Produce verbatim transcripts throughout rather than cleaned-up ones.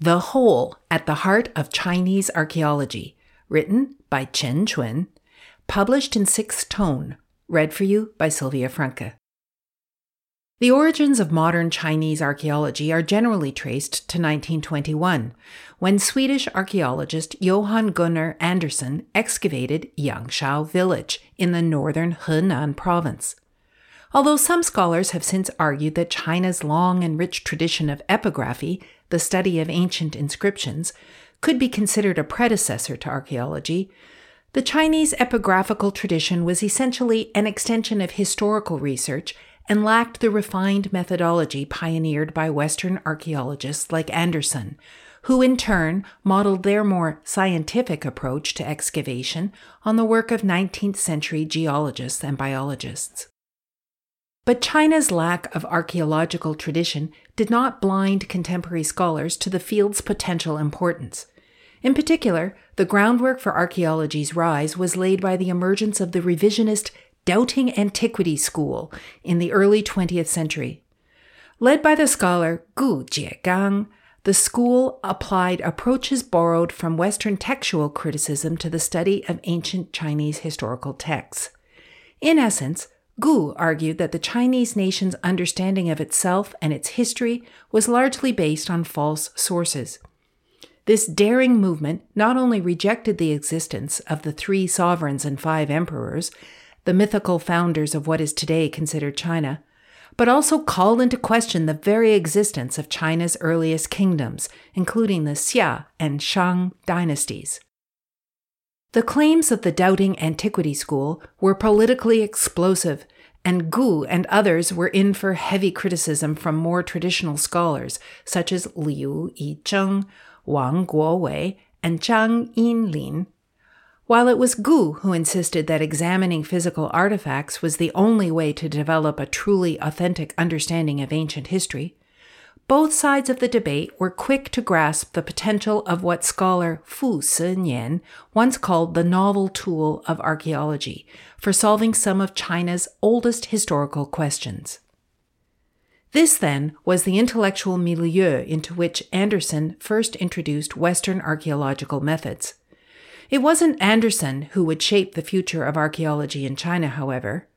The Hole at the Heart of Chinese Archaeology, written by Chen Chun, published in Sixth Tone, read for you by Sylvia Franke. The origins of modern Chinese archaeology are generally traced to nineteen twenty-one, when Swedish archaeologist Johan Gunnar Andersson excavated Yangshao Village in the northern Henan Province. Although some scholars have since argued that China's long and rich tradition of epigraphy, the study of ancient inscriptions, could be considered a predecessor to archaeology, the Chinese epigraphical tradition was essentially an extension of historical research and lacked the refined methodology pioneered by Western archaeologists like Andersson, who in turn modeled their more scientific approach to excavation on the work of nineteenth century geologists and biologists. But China's lack of archaeological tradition did not blind contemporary scholars to the field's potential importance. In particular, the groundwork for archaeology's rise was laid by the emergence of the revisionist Doubting Antiquity school in the early twentieth century. Led by the scholar Gu Jiegang, the school applied approaches borrowed from Western textual criticism to the study of ancient Chinese historical texts. In essence, Gu argued that the Chinese nation's understanding of itself and its history was largely based on false sources. This daring movement not only rejected the existence of the three sovereigns and five emperors, the mythical founders of what is today considered China, but also called into question the very existence of China's earliest kingdoms, including the Xia and Shang dynasties. The claims of the Doubting Antiquity school were politically explosive, and Gu and others were in for heavy criticism from more traditional scholars such as Liu Yizheng, Wang Guowei, and Zhang Yinlin. While it was Gu who insisted that examining physical artifacts was the only way to develop a truly authentic understanding of ancient history, both sides of the debate were quick to grasp the potential of what scholar Fu Sinian once called the novel tool of archaeology for solving some of China's oldest historical questions. This, then, was the intellectual milieu into which Andersson first introduced Western archaeological methods. It wasn't Andersson who would shape the future of archaeology in China, however.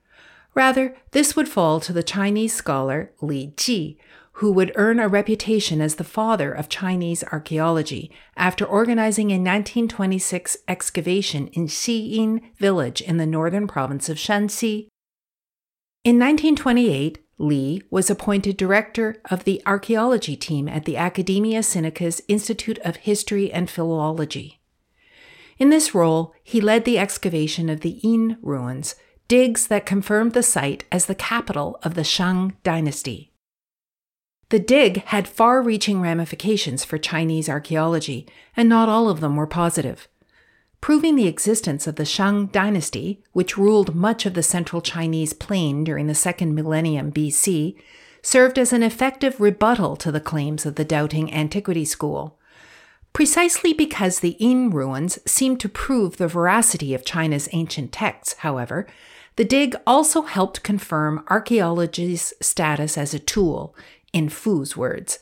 Rather, this would fall to the Chinese scholar Li Ji, who would earn a reputation as the father of Chinese archaeology after organizing a nineteen twenty-six excavation in Xiyin village in the northern province of Shanxi. In nineteen twenty-eight, Li was appointed director of the archaeology team at the Academia Sinica's Institute of History and Philology. In this role, he led the excavation of the Yin ruins, digs that confirmed the site as the capital of the Shang dynasty. The dig had far-reaching ramifications for Chinese archaeology, and not all of them were positive. Proving the existence of the Shang dynasty, which ruled much of the central Chinese plain during the second millennium B C, served as an effective rebuttal to the claims of the Doubting Antiquity school. Precisely because the Yin ruins seemed to prove the veracity of China's ancient texts, however, the dig also helped confirm archaeology's status as a tool, in Fu's words,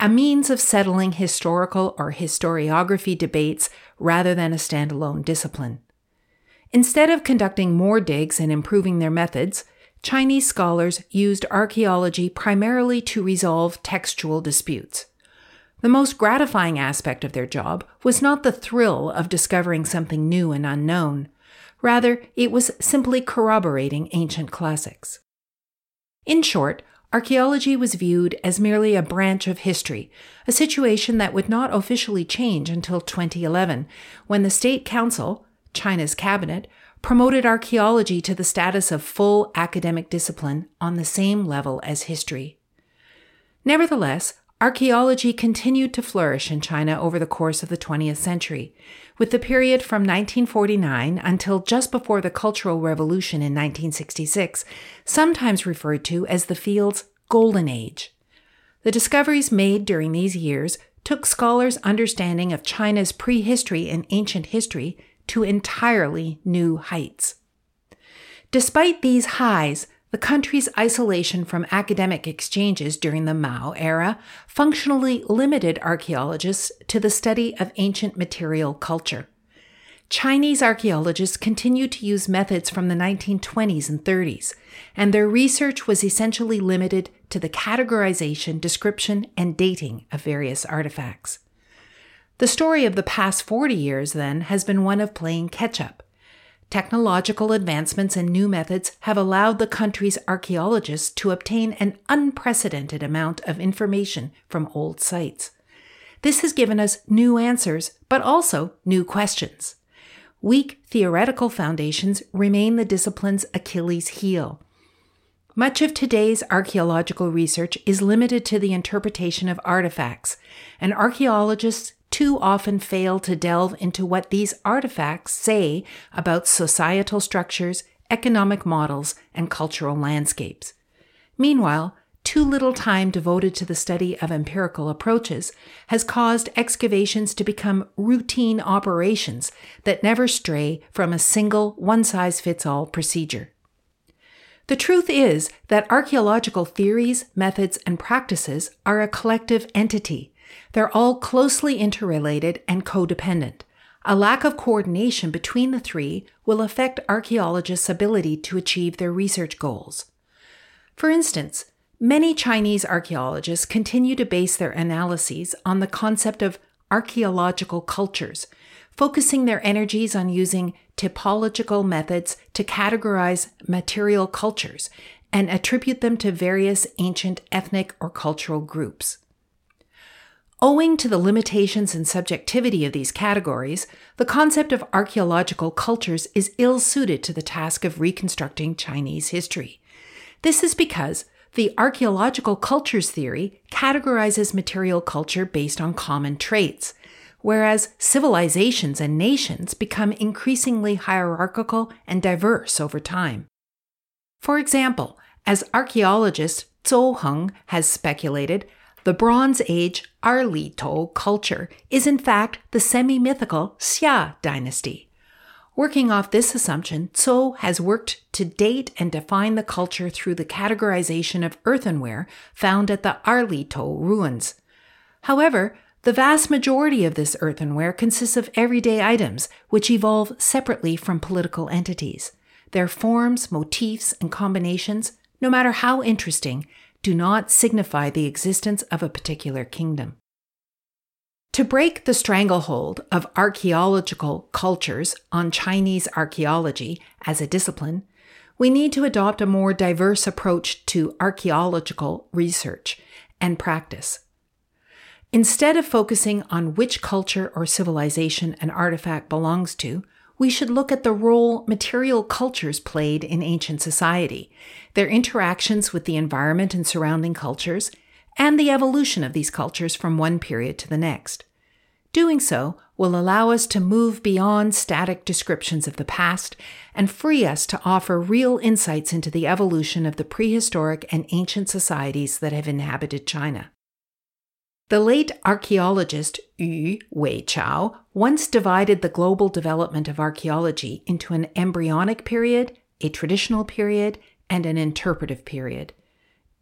a means of settling historical or historiography debates rather than a standalone discipline. Instead of conducting more digs and improving their methods, Chinese scholars used archaeology primarily to resolve textual disputes. The most gratifying aspect of their job was not the thrill of discovering something new and unknown. Rather, it was simply corroborating ancient classics. In short, archaeology was viewed as merely a branch of history, a situation that would not officially change until twenty eleven, when the State Council, China's cabinet, promoted archaeology to the status of full academic discipline on the same level as history. Nevertheless, Archaeology continued to flourish in China over the course of the twentieth century, with the period from nineteen forty-nine until just before the Cultural Revolution in nineteen sixty-six, sometimes referred to as the field's Golden Age. The discoveries made during these years took scholars' understanding of China's prehistory and ancient history to entirely new heights. Despite these highs, the country's isolation from academic exchanges during the Mao era functionally limited archaeologists to the study of ancient material culture. Chinese archaeologists continued to use methods from the nineteen twenties and thirties, and their research was essentially limited to the categorization, description, and dating of various artifacts. The story of the past forty years, then, has been one of playing catch-up. Technological advancements and new methods have allowed the country's archaeologists to obtain an unprecedented amount of information from old sites. This has given us new answers, but also new questions. Weak theoretical foundations remain the discipline's Achilles' heel. Much of today's archaeological research is limited to the interpretation of artifacts, and archaeologists too often fail to delve into what these artifacts say about societal structures, economic models, and cultural landscapes. Meanwhile, too little time devoted to the study of empirical approaches has caused excavations to become routine operations that never stray from a single one-size-fits-all procedure. The truth is that archaeological theories, methods, and practices are a collective entity. They're all closely interrelated and codependent. A lack of coordination between the three will affect archaeologists' ability to achieve their research goals. For instance, many Chinese archaeologists continue to base their analyses on the concept of archaeological cultures, focusing their energies on using typological methods to categorize material cultures and attribute them to various ancient ethnic or cultural groups. Owing to the limitations and subjectivity of these categories, the concept of archaeological cultures is ill-suited to the task of reconstructing Chinese history. This is because the archaeological cultures theory categorizes material culture based on common traits, whereas civilizations and nations become increasingly hierarchical and diverse over time. For example, as archaeologist Zou Heng has speculated, the Bronze Age Erlitou culture is in fact the semi-mythical Xia dynasty. Working off this assumption, Zou has worked to date and define the culture through the categorization of earthenware found at the Erlitou ruins. However, the vast majority of this earthenware consists of everyday items, which evolve separately from political entities. Their forms, motifs, and combinations, no matter how interesting, do not signify the existence of a particular kingdom. To break the stranglehold of archaeological cultures on Chinese archaeology as a discipline, we need to adopt a more diverse approach to archaeological research and practice. Instead of focusing on which culture or civilization an artifact belongs to, we should look at the role material cultures played in ancient society, their interactions with the environment and surrounding cultures, and the evolution of these cultures from one period to the next. Doing so will allow us to move beyond static descriptions of the past and free us to offer real insights into the evolution of the prehistoric and ancient societies that have inhabited China. The late archaeologist Yu Weichao once divided the global development of archaeology into an embryonic period, a traditional period, and an interpretive period.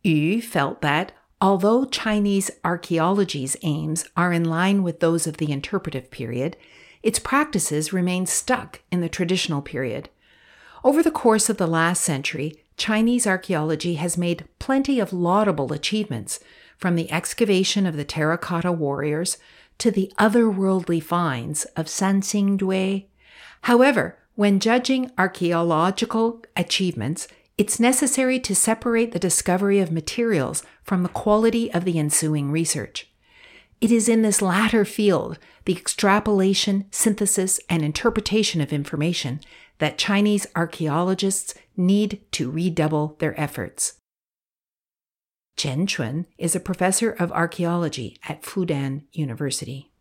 Yu felt that, although Chinese archaeology's aims are in line with those of the interpretive period, its practices remain stuck in the traditional period. Over the course of the last century, Chinese archaeology has made plenty of laudable achievements, from the excavation of the terracotta warriors to the otherworldly finds of Sanxingdui. However, when judging archaeological achievements, it's necessary to separate the discovery of materials from the quality of the ensuing research. It is in this latter field, the extrapolation, synthesis, and interpretation of information, that Chinese archaeologists need to redouble their efforts. Chen Chun is a professor of archaeology at Fudan University.